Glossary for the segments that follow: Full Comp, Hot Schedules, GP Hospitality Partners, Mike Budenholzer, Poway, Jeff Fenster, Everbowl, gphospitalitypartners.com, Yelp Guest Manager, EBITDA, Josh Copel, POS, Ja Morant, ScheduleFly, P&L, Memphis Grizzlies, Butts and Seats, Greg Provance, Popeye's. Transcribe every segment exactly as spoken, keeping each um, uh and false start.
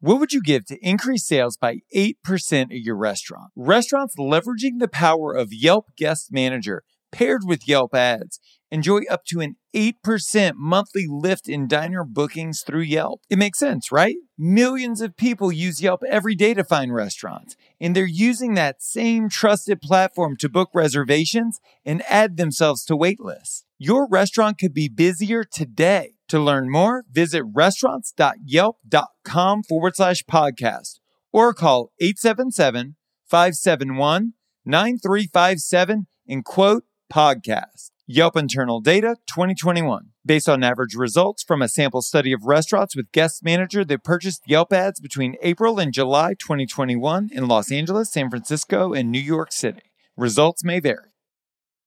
What would you give to increase sales by eight percent at your restaurant? Restaurants leveraging the power of Yelp Guest Manager paired with Yelp ads enjoy up to an eight percent monthly lift in diner bookings through Yelp. It makes sense, right? Millions of people use Yelp every day to find restaurants, and they're using that same trusted platform to book reservations and add themselves to wait lists. Your restaurant could be busier today. To learn more, visit restaurants.yelp.com forward slash podcast or call eight seven seven, five seven one, nine three five seven and quote podcast. Yelp Internal Data twenty twenty-one. Based on average results from a sample study of restaurants with Guest Manager that purchased Yelp ads between April and July twenty twenty-one in Los Angeles, San Francisco, and New York City. Results may vary.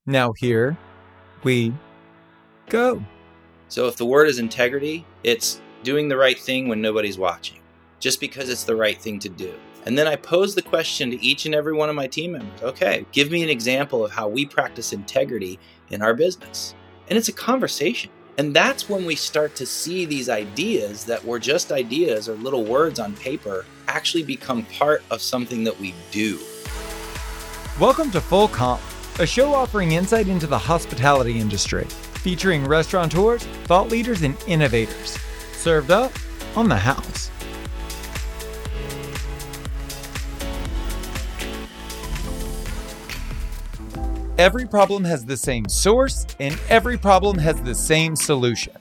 Now here we go. So if the word is integrity, it's doing the right thing when nobody's watching, just because it's the right thing to do. And then I pose the question to each and every one of my team members. Okay, give me an example of how we practice integrity in our business. And it's a conversation. And that's when we start to see these ideas that were just ideas or little words on paper actually become part of something that we do. Welcome to Full Comp, a show offering insight into the hospitality industry, featuring restaurateurs, thought leaders, and innovators. Served up on the house. Every problem has the same source, and every problem has the same solution: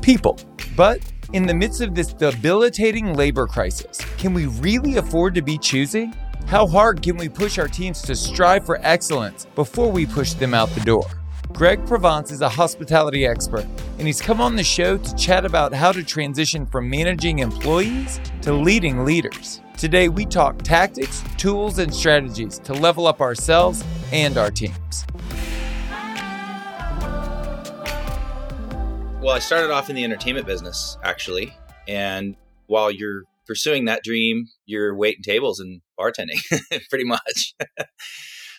people. But in the midst of this debilitating labor crisis, can we really afford to be choosy? How hard can we push our teams to strive for excellence before we push them out the door? Greg Provance is a hospitality expert, and he's come on the show to chat about how to transition from managing employees to leading leaders. Today, we talk tactics, tools, and strategies to level up ourselves and our teams. Well, I started off in the entertainment business, actually. And while you're pursuing that dream, you're waiting tables and bartending, pretty much.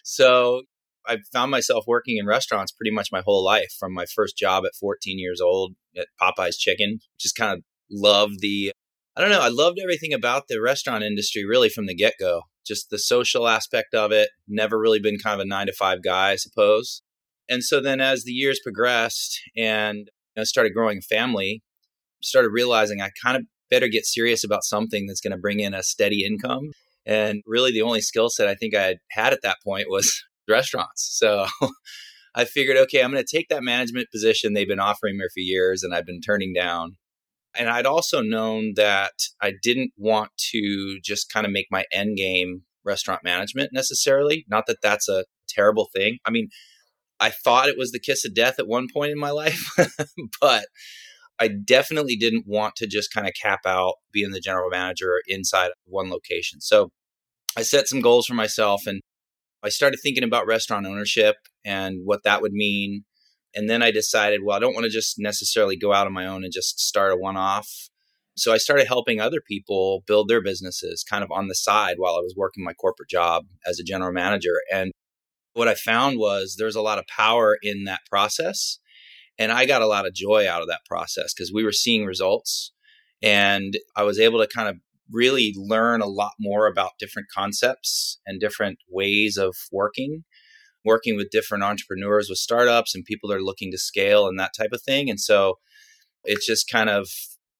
So I found myself working in restaurants pretty much my whole life, from my first job at fourteen years old at Popeye's Chicken. Just kind of loved the I don't know. I loved everything about the restaurant industry, really, from the get-go. Just the social aspect of it. Never really been kind of a nine-to-five guy, I suppose. And so then as the years progressed and I started growing a family, started realizing I kind of better get serious about something that's going to bring in a steady income. And really the only skill set I think I had, had at that point was restaurants. So I figured, okay, I'm going to take that management position they've been offering me for years and I've been turning down. And I'd also known that I didn't want to just kind of make my end game restaurant management necessarily. Not that that's a terrible thing. I mean, I thought it was the kiss of death at one point in my life, but I definitely didn't want to just kind of cap out being the general manager inside one location. So I set some goals for myself and I started thinking about restaurant ownership and what that would mean. And then I decided, well, I don't want to just necessarily go out on my own and just start a one-off. So I started helping other people build their businesses kind of on the side while I was working my corporate job as a general manager. And what I found was there's a lot of power in that process. And I got a lot of joy out of that process because we were seeing results. And I was able to kind of really learn a lot more about different concepts and different ways of working. working with different entrepreneurs, with startups and people that are looking to scale and that type of thing. And so it's just kind of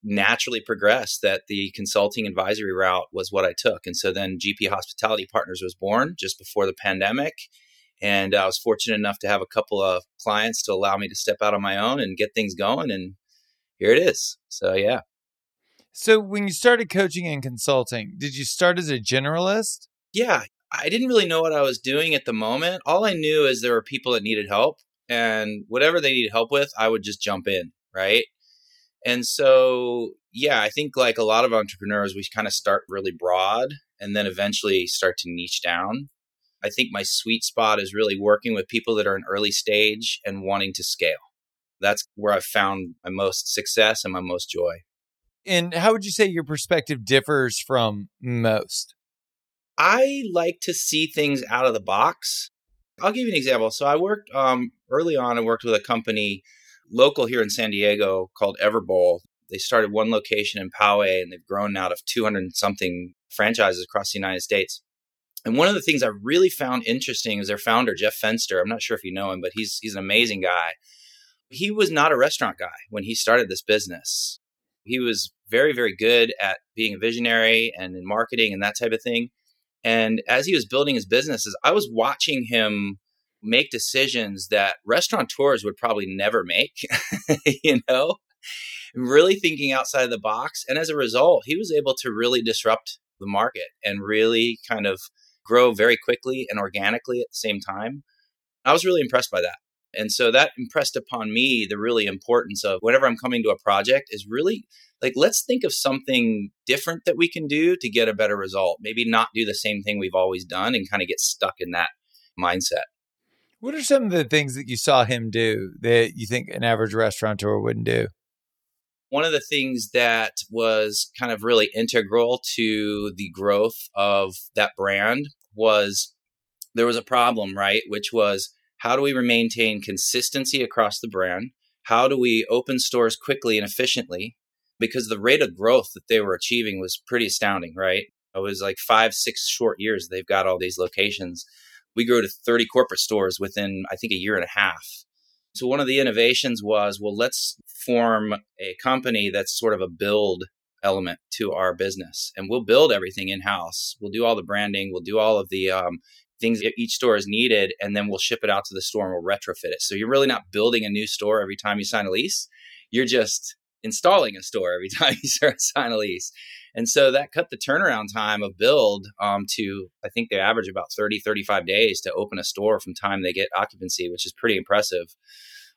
naturally progressed that the consulting advisory route was what I took. And so then G P Hospitality Partners was born just before the pandemic. And I was fortunate enough to have a couple of clients to allow me to step out on my own and get things going. And here it is. So, yeah. So when you started coaching and consulting, did you start as a generalist? Yeah. I didn't really know what I was doing at the moment. All I knew is there were people that needed help, and whatever they needed help with, I would just jump in, right? And so, yeah, I think like a lot of entrepreneurs, we kind of start really broad and then eventually start to niche down. I think my sweet spot is really working with people that are in early stage and wanting to scale. That's where I've found my most success and my most joy. And how would you say your perspective differs from most? I like to see things out of the box. I'll give you an example. So I worked um, early on, I worked with a company local here in San Diego called Everbowl. They started one location in Poway, and they've grown out of two hundred and something franchises across the United States. And one of the things I really found interesting is their founder, Jeff Fenster. I'm not sure if you know him, but he's he's an amazing guy. He was not a restaurant guy when he started this business. He was very, very good at being a visionary and in marketing and that type of thing. And as he was building his businesses, I was watching him make decisions that restaurateurs would probably never make, you know, really thinking outside the box. And as a result, he was able to really disrupt the market and really kind of grow very quickly and organically at the same time. I was really impressed by that. And so that impressed upon me the really importance of whenever I'm coming to a project is really like, let's think of something different that we can do to get a better result. Maybe not do the same thing we've always done and kind of get stuck in that mindset. What are some of the things that you saw him do that you think an average restaurateur wouldn't do? One of the things that was kind of really integral to the growth of that brand was there was a problem, right? Which was, how do we maintain consistency across the brand? How do we open stores quickly and efficiently? Because the rate of growth that they were achieving was pretty astounding, right? It was like five, six short years. They've got all these locations. We grew to thirty corporate stores within, I think, a year and a half. So one of the innovations was, well, let's form a company that's sort of a build element to our business. And we'll build everything in-house. We'll do all the branding. We'll do all of the um, things that each store is needed, and then we'll ship it out to the store and we'll retrofit it. So you're really not building a new store every time you sign a lease. You're just installing a store every time you sign a lease. And so that cut the turnaround time of build um, to, I think they average about thirty, thirty-five days to open a store from time they get occupancy, which is pretty impressive.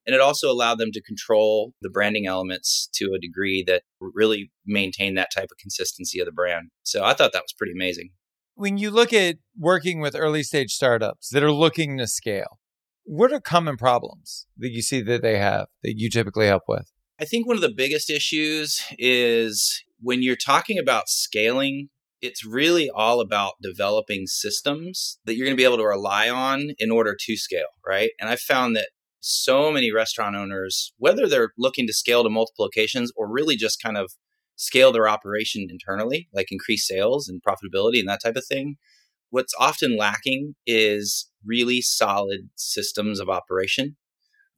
And it also allowed them to control the branding elements to a degree that really maintained that type of consistency of the brand. So I thought that was pretty amazing. When you look at working with early stage startups that are looking to scale, what are common problems that you see that they have that you typically help with? I think one of the biggest issues is when you're talking about scaling, it's really all about developing systems that you're going to be able to rely on in order to scale, right? And I found that so many restaurant owners, whether they're looking to scale to multiple locations or really just kind of scale their operation internally, like increase sales and profitability and that type of thing. What's often lacking is really solid systems of operation.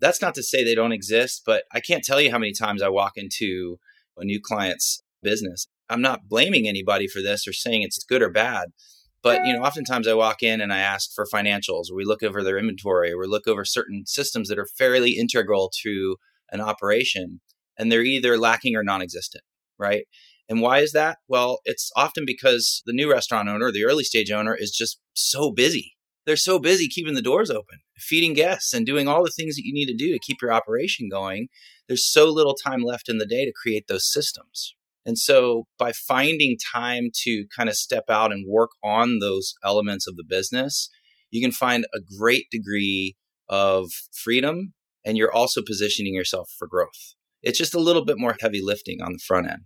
That's not to say they don't exist, but I can't tell you how many times I walk into a new client's business. I'm not blaming anybody for this or saying it's good or bad, but you know, oftentimes I walk in and I ask for financials, or we look over their inventory, or we look over certain systems that are fairly integral to an operation, and they're either lacking or non-existent. Right? And why is that? Well, it's often because the new restaurant owner, the early stage owner, is just so busy. They're so busy keeping the doors open, feeding guests, and doing all the things that you need to do to keep your operation going. There's so little time left in the day to create those systems. And so by finding time to kind of step out and work on those elements of the business, you can find a great degree of freedom, and you're also positioning yourself for growth. It's just a little bit more heavy lifting on the front end.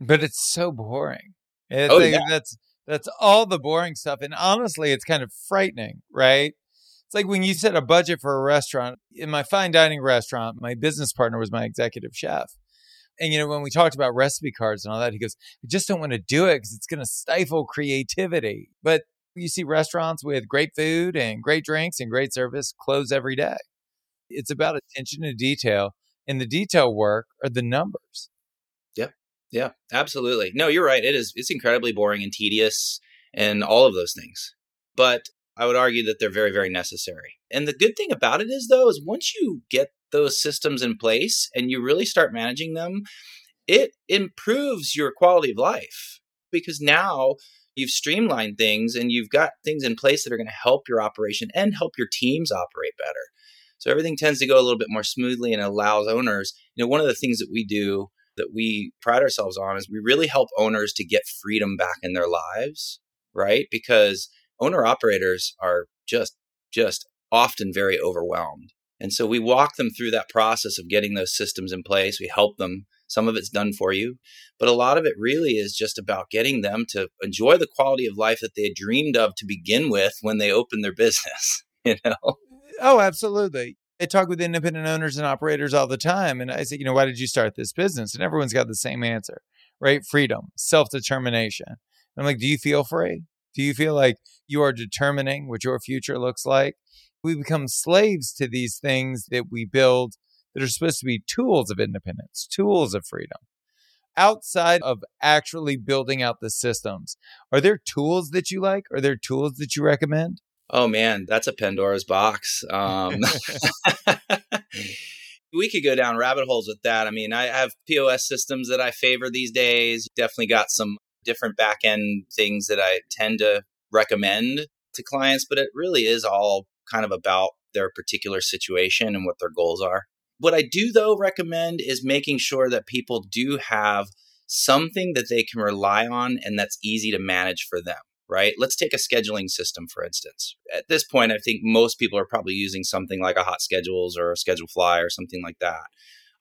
But it's so boring. It's oh, like, yeah. That's that's all the boring stuff. And honestly, it's kind of frightening, right? It's like when you set a budget for a restaurant. In my fine dining restaurant, my business partner was my executive chef. And, you know, when we talked about recipe cards and all that, he goes, I just don't want to do it because it's going to stifle creativity. But you see restaurants with great food and great drinks and great service close every day. It's about attention to detail. And the detail work are the numbers. Yeah, yeah, absolutely. No, you're right. It is. It's incredibly boring and tedious and all of those things. But I would argue that they're very, very necessary. And the good thing about it is, though, is once you get those systems in place and you really start managing them, it improves your quality of life because now you've streamlined things and you've got things in place that are going to help your operation and help your teams operate better. So everything tends to go a little bit more smoothly and allows owners, you know, one of the things that we do that we pride ourselves on is we really help owners to get freedom back in their lives, right? Because owner operators are just, just often very overwhelmed. And so we walk them through that process of getting those systems in place. We help them. Some of it's done for you, but a lot of it really is just about getting them to enjoy the quality of life that they had dreamed of to begin with when they opened their business, you know? Oh, absolutely. I talk with independent owners and operators all the time. And I say, you know, why did you start this business? And everyone's got the same answer, right? Freedom, self-determination. And I'm like, do you feel free? Do you feel like you are determining what your future looks like? We become slaves to these things that we build that are supposed to be tools of independence, tools of freedom. Outside of actually building out the systems, are there tools that you like? Are there tools that you recommend? Oh, man, that's a Pandora's box. Um, we could go down rabbit holes with that. I mean, I have P O S systems that I favor these days. Definitely got some different back-end things that I tend to recommend to clients, but it really is all kind of about their particular situation and what their goals are. What I do, though, recommend is making sure that people do have something that they can rely on and that's easy to manage for them. Right? Let's take a scheduling system, for instance. At this point, I think most people are probably using something like a Hot Schedules or a ScheduleFly or something like that.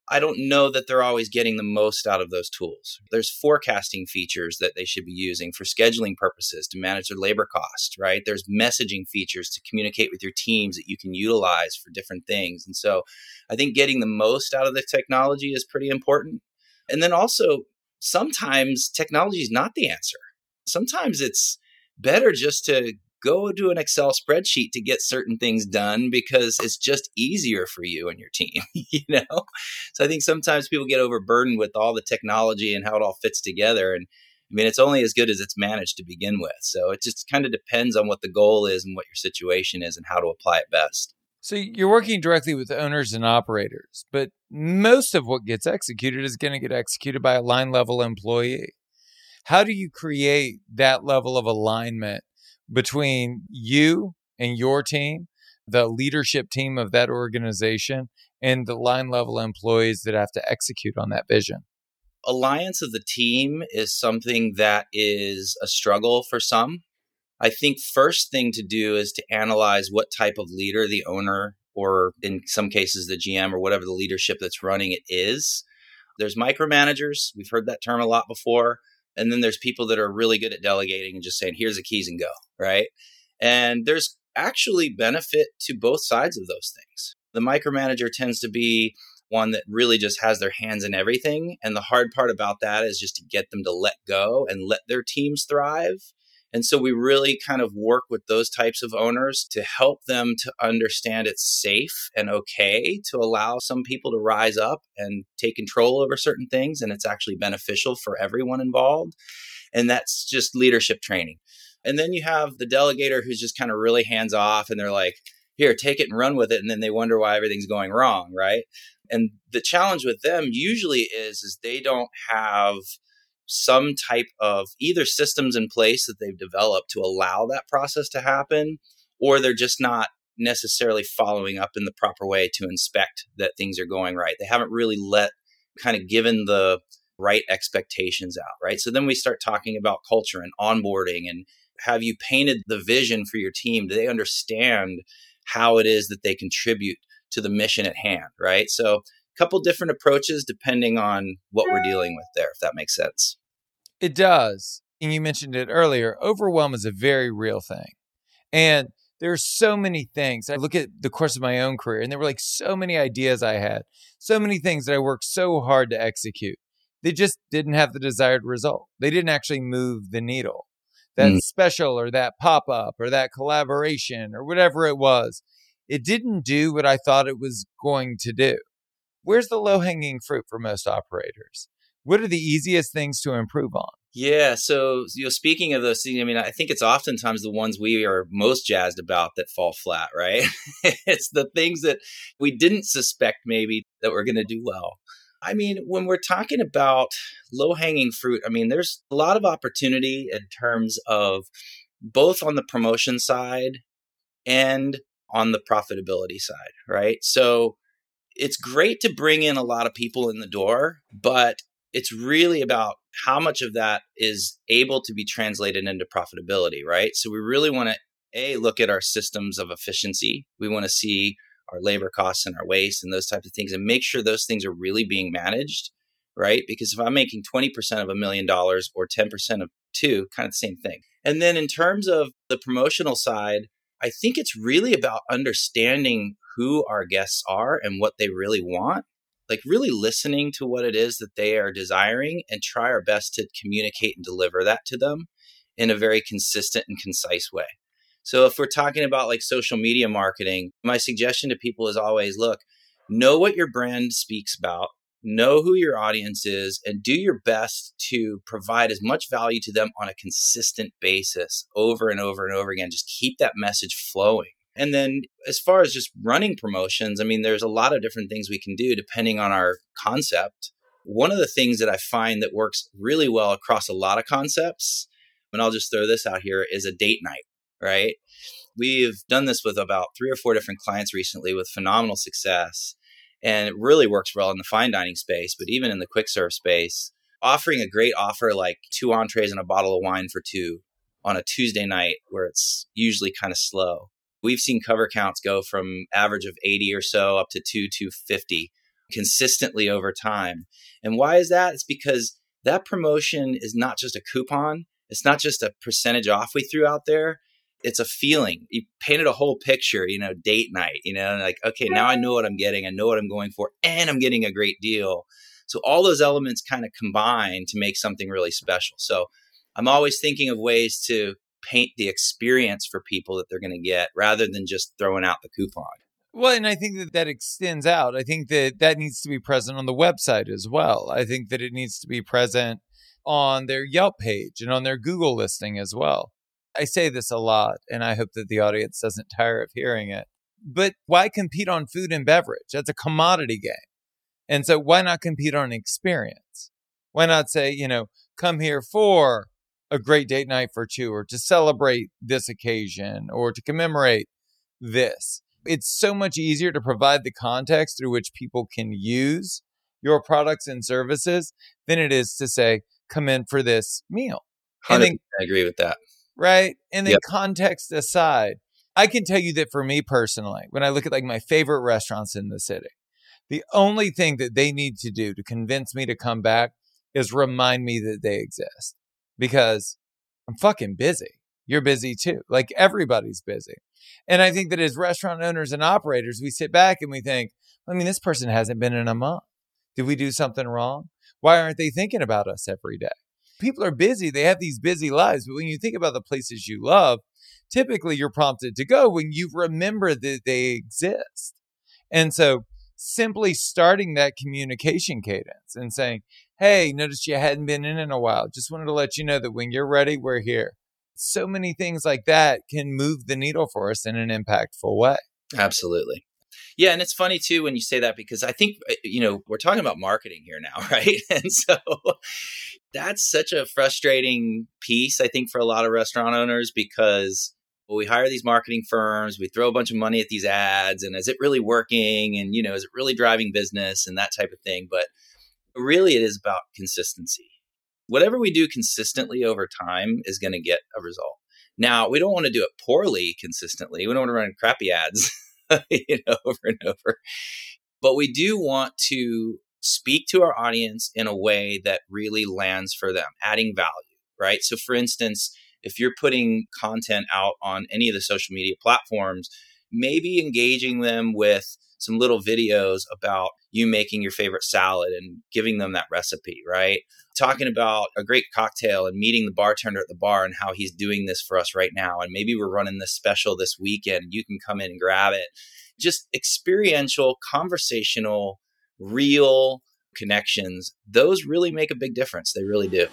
I don't know that they're always getting the most out of those tools. There's forecasting features that they should be using for scheduling purposes to manage their labor costs, right? There's messaging features to communicate with your teams that you can utilize for different things. And so I think getting the most out of the technology is pretty important. And then also, sometimes technology is not the answer. Sometimes it's better just to go do an Excel spreadsheet to get certain things done because it's just easier for you and your team, you know? So I think sometimes people get overburdened with all the technology and how it all fits together. And I mean, it's only as good as it's managed to begin with. So it just kind of depends on what the goal is and what your situation is and how to apply it best. So you're working directly with owners and operators, but most of what gets executed is going to get executed by a line level employee. How do you create that level of alignment between you and your team, the leadership team of that organization, and the line level employees that have to execute on that vision? Alliance of the team is something that is a struggle for some. I think first thing to do is to analyze what type of leader the owner, or in some cases the G M or whatever the leadership that's running it is. There's micromanagers. We've heard that term a lot before. And then there's people that are really good at delegating and just saying, here's the keys and go, right? And there's actually benefit to both sides of those things. The micromanager tends to be one that really just has their hands in everything. And the hard part about that is just to get them to let go and let their teams thrive. And so we really kind of work with those types of owners to help them to understand it's safe and okay to allow some people to rise up and take control over certain things. And it's actually beneficial for everyone involved. And that's just leadership training. And then you have the delegator who's just kind of really hands off and they're like, here, take it and run with it. And then they wonder why everything's going wrong, right? And the challenge with them usually is, is they don't have some type of either systems in place that they've developed to allow that process to happen, or they're just not necessarily following up in the proper way to inspect that things are going right. They haven't really let kind of given the right expectations out, right? So then we start talking about culture and onboarding and have you painted the vision for your team? Do they understand how it is that they contribute to the mission at hand, right? So couple different approaches depending on what we're dealing with there, if that makes sense. It does. And you mentioned it earlier. Overwhelm is a very real thing. And there are so many things. I look at the course of my own career and there were like so many ideas I had, so many things that I worked so hard to execute. They just didn't have the desired result. They didn't actually move the needle. That mm. special or that pop-up or that collaboration or whatever it was, it didn't do what I thought it was going to do. Where's the low-hanging fruit for most operators? What are the easiest things to improve on? Yeah. So, you know, speaking of those things, I mean, I think it's oftentimes the ones we are most jazzed about that fall flat, right? It's the things that we didn't suspect maybe that we're going to do well. I mean, when we're talking about low-hanging fruit, I mean, there's a lot of opportunity in terms of both on the promotion side and on the profitability side, right? So, it's great to bring in a lot of people in the door, but it's really about how much of that is able to be translated into profitability, right? So we really want to, A, look at our systems of efficiency. We want to see our labor costs and our waste and those types of things and make sure those things are really being managed, right? Because if I'm making twenty percent of a million dollars or ten percent of two, kind of the same thing. And then in terms of the promotional side, I think it's really about understanding who our guests are and what they really want, like really listening to what it is that they are desiring and try our best to communicate and deliver that to them in a very consistent and concise way. So if we're talking about like social media marketing, my suggestion to people is always, look, know what your brand speaks about, know who your audience is, and do your best to provide as much value to them on a consistent basis over and over and over again. Just keep that message flowing. And then as far as just running promotions, I mean, there's a lot of different things we can do depending on our concept. One of the things that I find that works really well across a lot of concepts, and I'll just throw this out here, is a date night, right? We've done this with about three or four different clients recently with phenomenal success. And it really works well in the fine dining space, but even in the quick serve space, offering a great offer like two entrees and a bottle of wine for two on a Tuesday night where it's usually kind of slow. We've seen cover counts go from average of eighty or so up to two, two fifty consistently over time. And why is that? It's because that promotion is not just a coupon. It's not just a percentage off we threw out there. It's a feeling. You painted a whole picture, you know, date night, you know, like, okay, now I know what I'm getting. I know what I'm going for, and I'm getting a great deal. So all those elements kind of combine to make something really special. So I'm always thinking of ways to paint the experience for people that they're going to get rather than just throwing out the coupon. Well, and I think that that extends out. I think that that needs to be present on the website as well. I think that it needs to be present on their Yelp page and on their Google listing as well. I say this a lot, and I hope that the audience doesn't tire of hearing it, but why compete on food and beverage? That's a commodity game. And so why not compete on experience? Why not say, you know, come here for a great date night for two, or to celebrate this occasion, or to commemorate this? It's so much easier to provide the context through which people can use your products and services than it is to say, come in for this meal. I agree with that. Right. And then yep. Context aside, I can tell you that for me personally, when I look at like my favorite restaurants in the city, the only thing that they need to do to convince me to come back is remind me that they exist, because I'm fucking busy. You're busy too. Like everybody's busy. And I think that as restaurant owners and operators, we sit back and we think, I mean, this person hasn't been in a month. Did we do something wrong? Why aren't they thinking about us every day? People are busy. They have these busy lives. But when you think about the places you love, typically you're prompted to go when you remember that they exist. And so simply starting that communication cadence and saying, hey, noticed you hadn't been in in a while. Just wanted to let you know that when you're ready, we're here. So many things like that can move the needle for us in an impactful way. Absolutely. Yeah. And it's funny too, when you say that, because I think, you know, we're talking about marketing here now, right? And so that's such a frustrating piece, I think, for a lot of restaurant owners, because we hire these marketing firms, we throw a bunch of money at these ads, and is it really working? And, you know, is it really driving business and that type of thing? But really it is about consistency. Whatever we do consistently over time is going to get a result. Now, we don't want to do it poorly consistently. We don't want to run crappy ads you know, over and over. But we do want to speak to our audience in a way that really lands for them, adding value, right? So for instance, if you're putting content out on any of the social media platforms, maybe engaging them with some little videos about you making your favorite salad and giving them that recipe, right? Talking about a great cocktail and meeting the bartender at the bar and how he's doing this for us right now. And maybe we're running this special this weekend. You can come in and grab it. Just experiential, conversational, real connections. Those really make a big difference. They really do.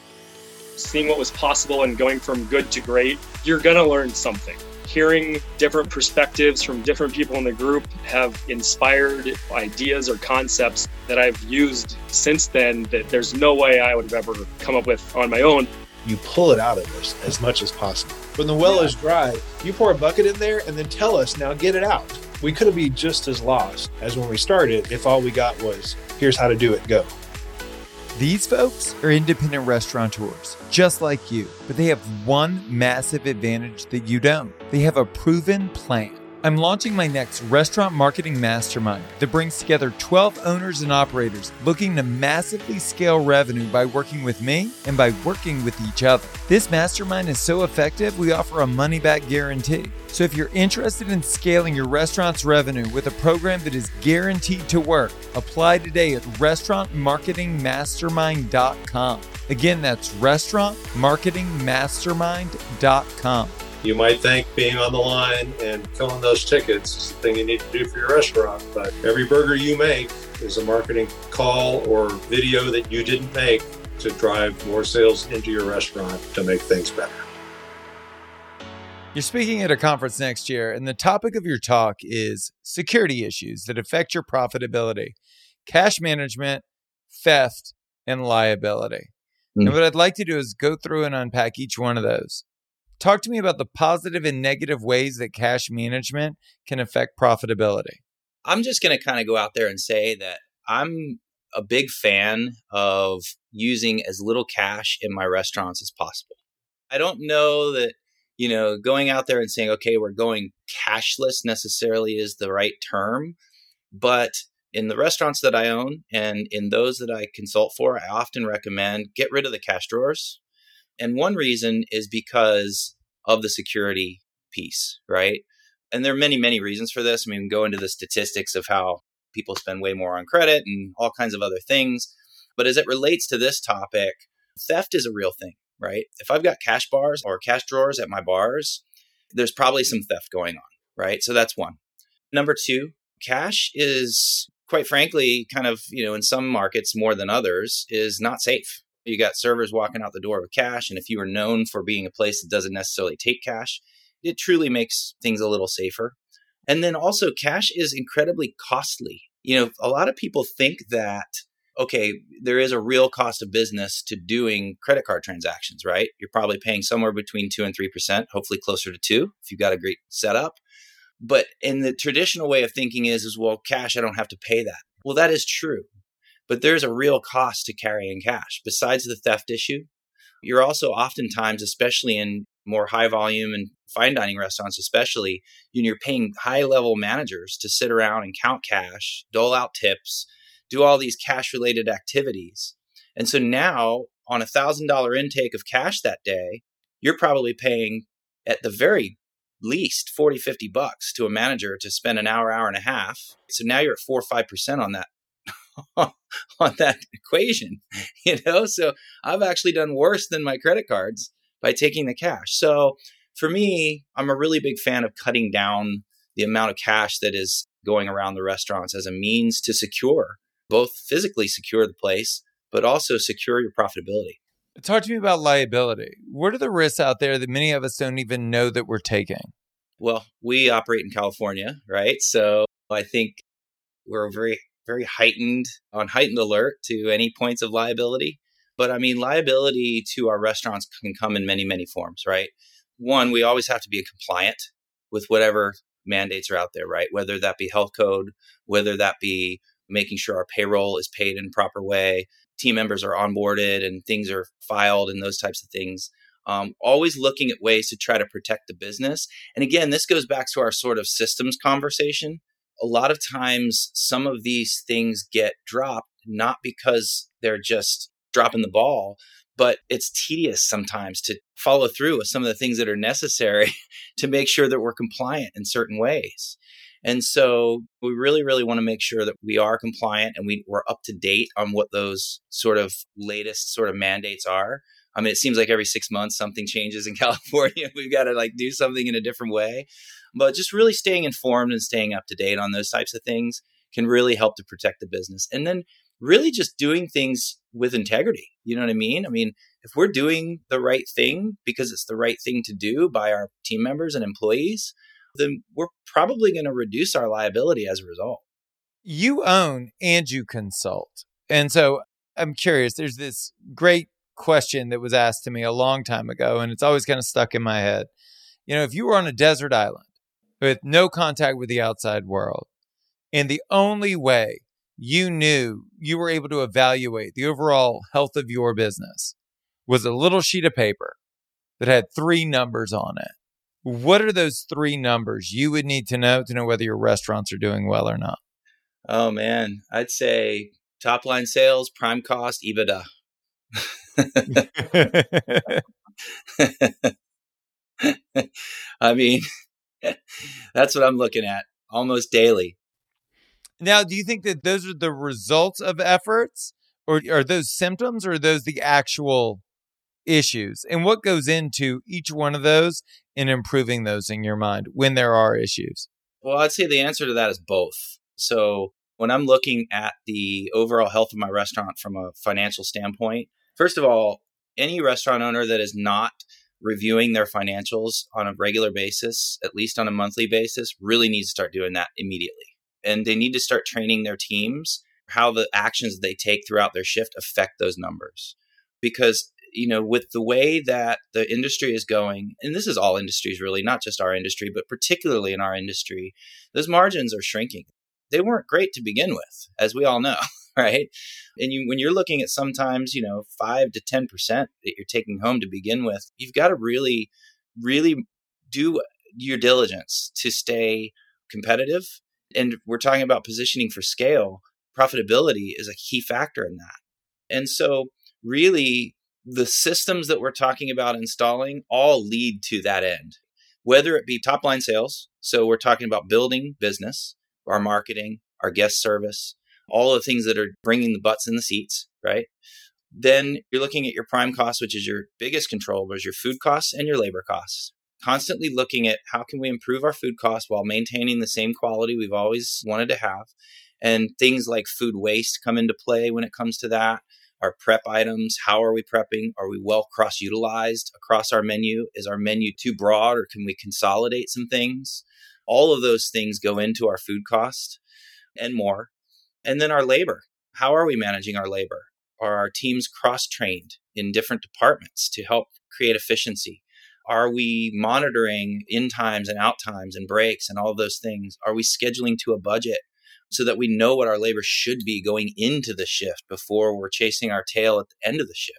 Seeing what was possible and going from good to great, you're going to learn something. Hearing different perspectives from different people in the group have inspired ideas or concepts that I've used since then that there's no way I would have ever come up with on my own. You pull it out of us as much as possible. When the well yeah. is dry, you pour a bucket in there and then tell us, now get it out. We could have been just as lost as when we started if all we got was, here's how to do it, go. These folks are independent restaurateurs, just like you, but they have one massive advantage that you don't. They have a proven plan. I'm launching my next restaurant marketing mastermind that brings together twelve owners and operators looking to massively scale revenue by working with me and by working with each other. This mastermind is so effective, we offer a money-back guarantee. So if you're interested in scaling your restaurant's revenue with a program that is guaranteed to work, apply today at restaurant marketing mastermind dot com. Again, that's restaurant marketing mastermind dot com. You might think being on the line and filling those tickets is the thing you need to do for your restaurant, but every burger you make is a marketing call or video that you didn't make to drive more sales into your restaurant to make things better. You're speaking at a conference next year, and the topic of your talk is security issues that affect your profitability, cash management, theft, and liability. Mm-hmm. And what I'd like to do is go through and unpack each one of those. Talk to me about the positive and negative ways that cash management can affect profitability. I'm just going to kind of go out there and say that I'm a big fan of using as little cash in my restaurants as possible. I don't know that, you know, going out there and saying, okay, we're going cashless necessarily is the right term. But in the restaurants that I own and in those that I consult for, I often recommend get rid of the cash drawers. And one reason is because of the security piece, right? And there are many, many reasons for this. I mean, we can go into the statistics of how people spend way more on credit and all kinds of other things. But as it relates to this topic, theft is a real thing, right? If I've got cash bars or cash drawers at my bars, there's probably some theft going on, right? So that's one. Number two, cash is, quite frankly, kind of, you know, in some markets more than others, is not safe. You got servers walking out the door with cash. And if you are known for being a place that doesn't necessarily take cash, it truly makes things a little safer. And then also cash is incredibly costly. You know, a lot of people think that, okay, there is a real cost of business to doing credit card transactions, right? You're probably paying somewhere between two and three percent, hopefully closer to two if you've got a great setup. But in the traditional way of thinking is, is, well, cash, I don't have to pay that. Well, that is true. But there's a real cost to carrying cash. Besides the theft issue, you're also oftentimes, especially in more high volume and fine dining restaurants especially, you're paying high level managers to sit around and count cash, dole out tips, do all these cash related activities. And so now on a one thousand dollars intake of cash that day, you're probably paying at the very least forty, fifty bucks to a manager to spend an hour, hour and a half. So now you're at four or five percent on that. on that equation, you know? So I've actually done worse than my credit cards by taking the cash. So for me, I'm a really big fan of cutting down the amount of cash that is going around the restaurants as a means to secure, both physically secure the place, but also secure your profitability. Talk to me about liability. What are the risks out there that many of us don't even know that we're taking? Well, we operate in California, right? So I think we're very... very heightened, on heightened alert to any points of liability. But I mean, liability to our restaurants can come in many, many forms, right? One, we always have to be compliant with whatever mandates are out there, right? Whether that be health code, whether that be making sure our payroll is paid in a proper way, team members are onboarded and things are filed and those types of things. Um, always looking at ways to try to protect the business. And again, this goes back to our sort of systems conversation. A lot of times, some of these things get dropped, not because they're just dropping the ball, but it's tedious sometimes to follow through with some of the things that are necessary to make sure that we're compliant in certain ways. And so we really, really want to make sure that we are compliant and we, we're up to date on what those sort of latest sort of mandates are. I mean, it seems like every six months something changes in California. We've got to like do something in a different way. But just really staying informed and staying up to date on those types of things can really help to protect the business. And then really just doing things with integrity. You know what I mean? I mean, if we're doing the right thing because it's the right thing to do by our team members and employees, then we're probably going to reduce our liability as a result. You own and you consult. And so I'm curious, there's this great question that was asked to me a long time ago, and it's always kind of stuck in my head. You know, if you were on a desert island, with no contact with the outside world. And the only way you knew you were able to evaluate the overall health of your business was a little sheet of paper that had three numbers on it. What are those three numbers you would need to know to know whether your restaurants are doing well or not? Oh, man. I'd say top line sales, prime cost, EBITDA. I mean, that's what I'm looking at almost daily. Now, do you think that those are the results of efforts, or are those symptoms, or are those the actual issues? And what goes into each one of those and improving those in your mind when there are issues? Well, I'd say the answer to that is both. So when I'm looking at the overall health of my restaurant from a financial standpoint, first of all, any restaurant owner that is not reviewing their financials on a regular basis, at least on a monthly basis, really needs to start doing that immediately. And they need to start training their teams how the actions they take throughout their shift affect those numbers. Because, you know, with the way that the industry is going, and this is all industries really, not just our industry, but particularly in our industry, those margins are shrinking. They weren't great to begin with, as we all know, right? And you, when you're looking at sometimes, you know, five to ten percent that you're taking home to begin with, you've got to really, really do your diligence to stay competitive. And we're talking about positioning for scale. Profitability is a key factor in that. And so really, the systems that we're talking about installing all lead to that end, whether it be top line sales. So we're talking about building business, our marketing, our guest service, all the things that are bringing the butts in the seats, right? Then you're looking at your prime costs, which is your biggest control, which is your food costs and your labor costs. Constantly looking at how can we improve our food costs while maintaining the same quality we've always wanted to have. And things like food waste come into play when it comes to that. Our prep items, how are we prepping? Are we well cross-utilized across our menu? Is our menu too broad, or can we consolidate some things? All of those things go into our food cost and more. And then our labor. How are we managing our labor? Are our teams cross-trained in different departments to help create efficiency? Are we monitoring in times and out times and breaks and all of those things? Are we scheduling to a budget so that we know what our labor should be going into the shift before we're chasing our tail at the end of the shift?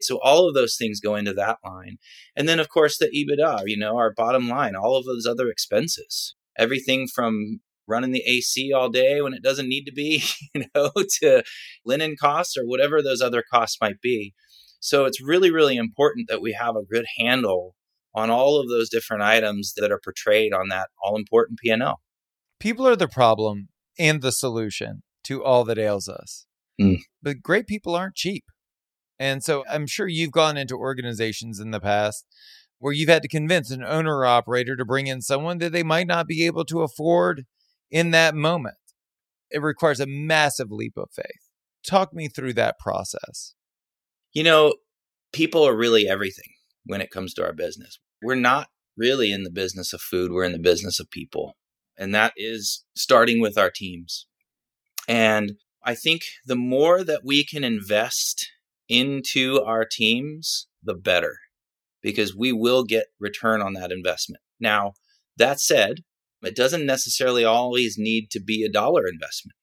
So all of those things go into that line. And then, of course, the EBITDA, you know, our bottom line, all of those other expenses, everything from running the A C all day when it doesn't need to be, you know, to linen costs or whatever those other costs might be. So it's really, really important that we have a good handle on all of those different items that are portrayed on that all-important P and L. People are the problem and the solution to all that ails us. Mm. But great people aren't cheap. And so I'm sure you've gone into organizations in the past where you've had to convince an owner or operator to bring in someone that they might not be able to afford in that moment. It requires a massive leap of faith. Talk me through that process. You know, people are really everything when it comes to our business. We're not really in the business of food. We're in the business of people. And that is starting with our teams. And I think the more that we can invest into our teams, the better, because we will get return on that investment. Now, that said, it doesn't necessarily always need to be a dollar investment.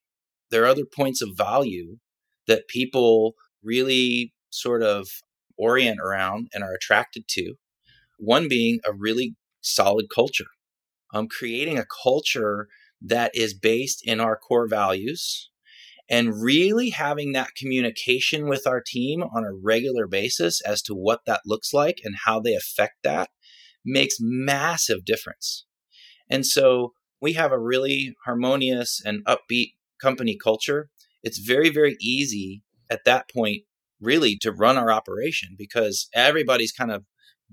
There are other points of value that people really sort of orient around and are attracted to. One being a really solid culture. Um, creating a culture that is based in our core values and really having that communication with our team on a regular basis as to what that looks like and how they affect that makes massive difference. And so we have a really harmonious and upbeat company culture. It's very, very easy at that point really to run our operation because everybody's kind of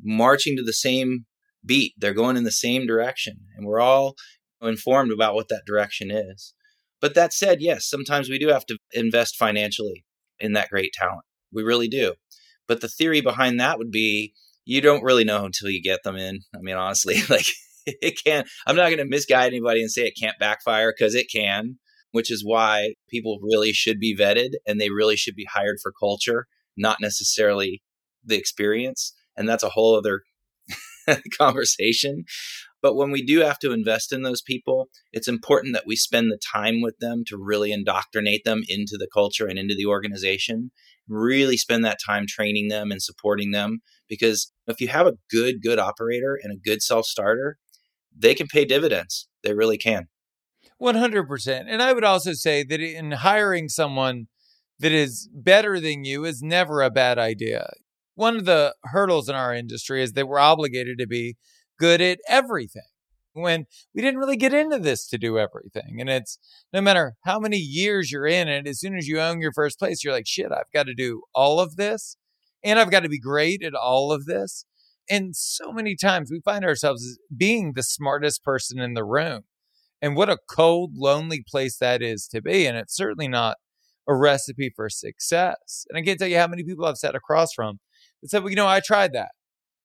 marching to the same beat. They're going in the same direction and we're all informed about what that direction is. But that said, yes, sometimes we do have to invest financially in that great talent. We really do. But the theory behind that would be you don't really know until you get them in. I mean, honestly, like it can't, I'm not going to misguide anybody and say it can't backfire because it can, which is why people really should be vetted and they really should be hired for culture, not necessarily the experience. And that's a whole other conversation. But when we do have to invest in those people, it's important that we spend the time with them to really indoctrinate them into the culture and into the organization. Really spend that time training them and supporting them. Because if you have a good, good operator and a good self-starter, they can pay dividends. They really can. one hundred percent. And I would also say that in hiring someone that is better than you is never a bad idea. One of the hurdles in our industry is that we're obligated to be good at everything when we didn't really get into this to do everything. And it's no matter how many years you're in it, as soon as you own your first place, you're like, shit, I've got to do all of this and I've got to be great at all of this. And so many times we find ourselves being the smartest person in the room. And what a cold, lonely place that is to be. And it's certainly not a recipe for success. And I can't tell you how many people I've sat across from that said, well, you know, I tried that.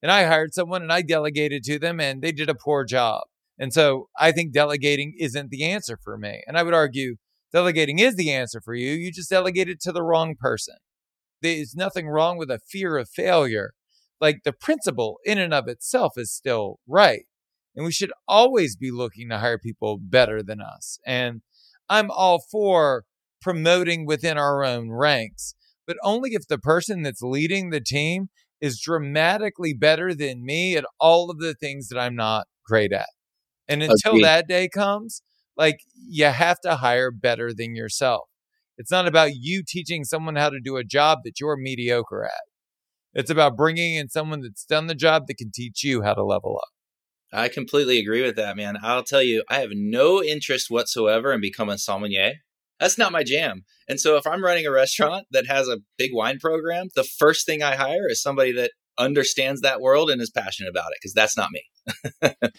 And I hired someone and I delegated to them and they did a poor job. And so I think delegating isn't the answer for me. And I would argue delegating is the answer for you. You just delegated to the wrong person. There's nothing wrong with a fear of failure. Like the principle in and of itself is still right. And we should always be looking to hire people better than us. And I'm all for promoting within our own ranks, but only if the person that's leading the team is dramatically better than me at all of the things that I'm not great at. And until okay. that day comes, like you have to hire better than yourself. It's not about you teaching someone how to do a job that you're mediocre at. It's about bringing in someone that's done the job that can teach you how to level up. I completely agree with that, man. I'll tell you, I have no interest whatsoever in becoming a sommelier. That's not my jam. And so if I'm running a restaurant that has a big wine program, the first thing I hire is somebody that understands that world and is passionate about it, because that's not me,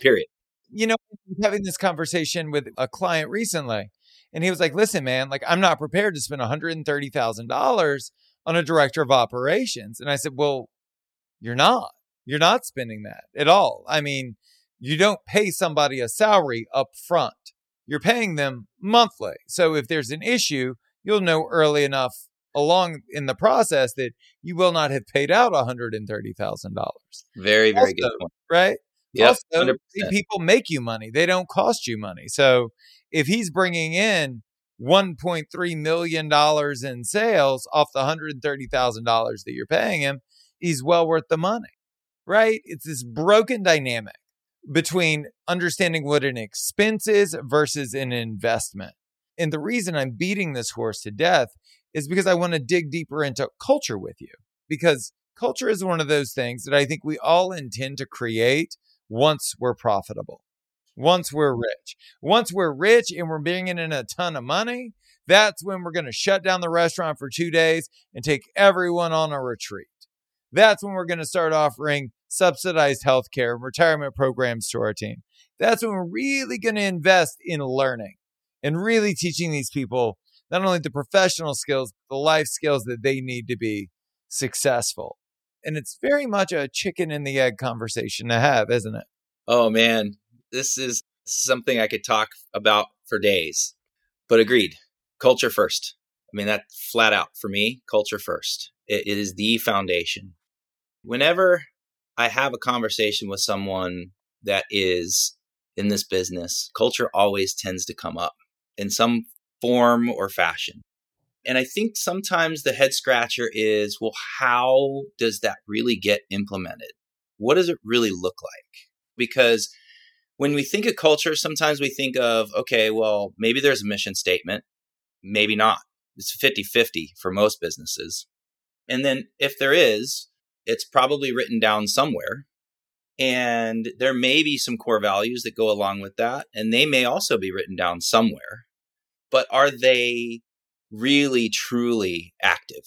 period. You know, having this conversation with a client recently, and he was like, listen, man, like I'm not prepared to spend one hundred thirty thousand dollars on a director of operations. And I said, well, you're not. You're not spending that at all. I mean, you don't pay somebody a salary up front. You're paying them monthly. So if there's an issue, you'll know early enough along in the process that you will not have paid out one hundred thirty thousand dollars. Very, very also, good point. Right? Yep, also, people make you money. They don't cost you money. So if he's bringing in one point three million dollars in sales off the one hundred thirty thousand dollars that you're paying him, he's well worth the money, right? It's this broken dynamic between understanding what an expense is versus an investment. And the reason I'm beating this horse to death is because I want to dig deeper into culture with you, because culture is one of those things that I think we all intend to create once we're profitable, once we're rich. Once we're rich and we're bringing in a ton of money, that's when we're going to shut down the restaurant for two days and take everyone on a retreat. That's when we're going to start offering subsidized healthcare and retirement programs to our team. That's when we're really going to invest in learning and really teaching these people not only the professional skills, but the life skills that they need to be successful. And it's very much a chicken and the egg conversation to have, isn't it? Oh, man, this is something I could talk about for days, but agreed. Culture first. I mean, that flat out for me, culture first. It is the foundation. Whenever I have a conversation with someone that is in this business, culture always tends to come up in some form or fashion. And I think sometimes the head scratcher is, well, how does that really get implemented? What does it really look like? Because when we think of culture, sometimes we think of, okay, well, maybe there's a mission statement, maybe not. It's fifty-fifty for most businesses. And then if there is, it's probably written down somewhere. And there may be some core values that go along with that. And they may also be written down somewhere. But are they really, truly active?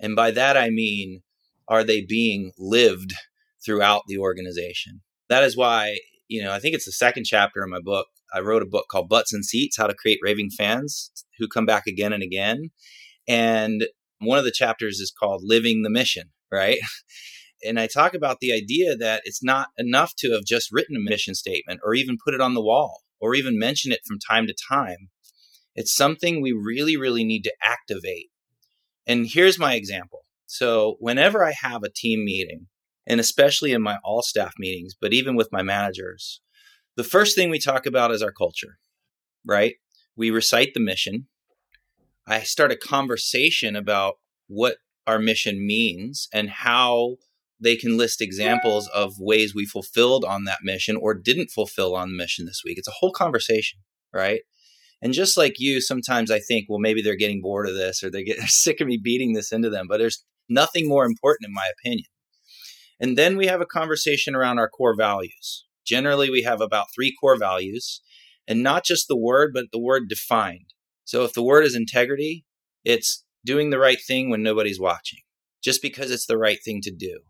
And by that, I mean, are they being lived throughout the organization? That is why, you know, I think it's the second chapter in my book. I wrote a book called Butts and Seats, How to Create Raving Fans Who Come Back Again and Again. And one of the chapters is called Living the Mission, right? And I talk about the idea that it's not enough to have just written a mission statement or even put it on the wall or even mention it from time to time. It's something we really, really need to activate. And here's my example. So whenever I have a team meeting, and especially in my all-staff meetings, but even with my managers, The first thing we talk about is our culture, right? We recite the mission. I start a conversation about what our mission means and how they can list examples of ways we fulfilled on that mission or didn't fulfill on the mission this week. It's a whole conversation, right? And just like you, sometimes I think, well, maybe they're getting bored of this or they get sick of me beating this into them, but there's nothing more important in my opinion. And then we have a conversation around our core values. Generally, we have about three core values and not just the word, but the word defined. So if the word is integrity, it's doing the right thing when nobody's watching, just because it's the right thing to do.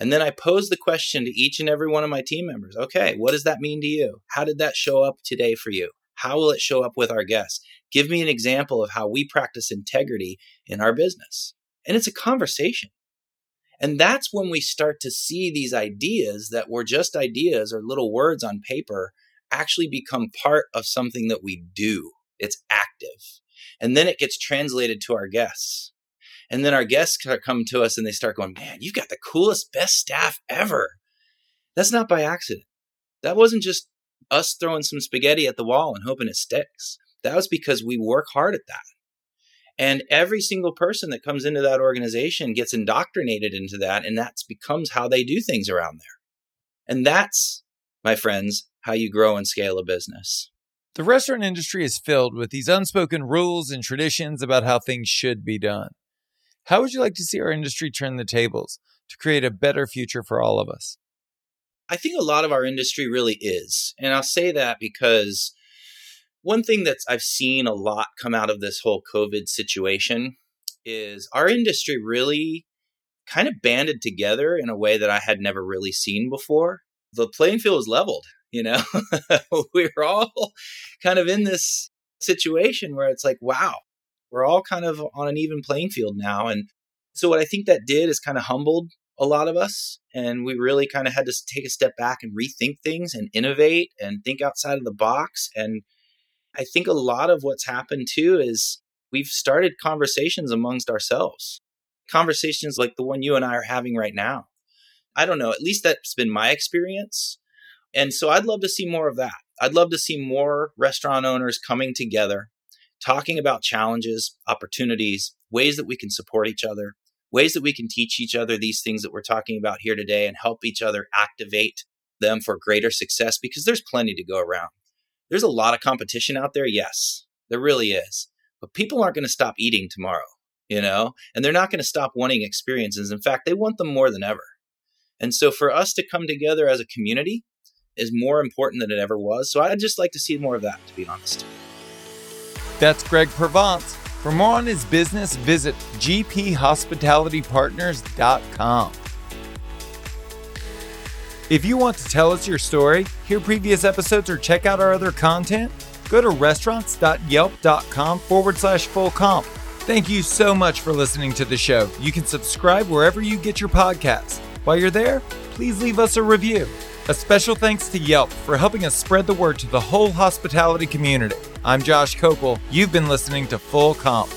And then I pose the question to each and every one of my team members. Okay, what does that mean to you? How did that show up today for you? How will it show up with our guests? Give me an example of how we practice integrity in our business. And it's a conversation. And that's when we start to see these ideas that were just ideas or little words on paper actually become part of something that we do. It's active. And then it gets translated to our guests. And then our guests come to us and they start going, man, you've got the coolest, best staff ever. That's not by accident. That wasn't just us throwing some spaghetti at the wall and hoping it sticks. That was because we work hard at that. And every single person that comes into that organization gets indoctrinated into that. And that becomes how they do things around there. And that's, my friends, how you grow and scale a business. The restaurant industry is filled with these unspoken rules and traditions about how things should be done. How would you like to see our industry turn the tables to create a better future for all of us? I think a lot of our industry really is. And I'll say that because one thing that I've seen a lot come out of this whole COVID situation is our industry really kind of banded together in a way that I had never really seen before. The playing field was leveled, you know? We're all kind of in this situation where it's like, wow. We're all kind of on an even playing field now. And so what I think that did is kind of humbled a lot of us. And we really kind of had to take a step back and rethink things and innovate and think outside of the box. And I think a lot of what's happened too is we've started conversations amongst ourselves, conversations like the one you and I are having right now. I don't know, at least that's been my experience. And so I'd love to see more of that. I'd love to see more restaurant owners coming together, talking about challenges, opportunities, ways that we can support each other, ways that we can teach each other these things that we're talking about here today and help each other activate them for greater success, because there's plenty to go around. There's a lot of competition out there. Yes, there really is. But people aren't going to stop eating tomorrow, you know, and they're not going to stop wanting experiences. In fact, they want them more than ever. And so for us to come together as a community is more important than it ever was. So I'd just like to see more of that, to be honest. That's Greg Provance. For more on his business, visit g p hospitality partners dot com. If you want to tell us your story, hear previous episodes, or check out our other content, go to restaurants.yelp.com forward slash full comp. Thank you so much for listening to the show. You can subscribe wherever you get your podcasts. While you're there, please leave us a review. A special thanks to Yelp for helping us spread the word to the whole hospitality community. I'm Josh Copel. You've been listening to Full Comp.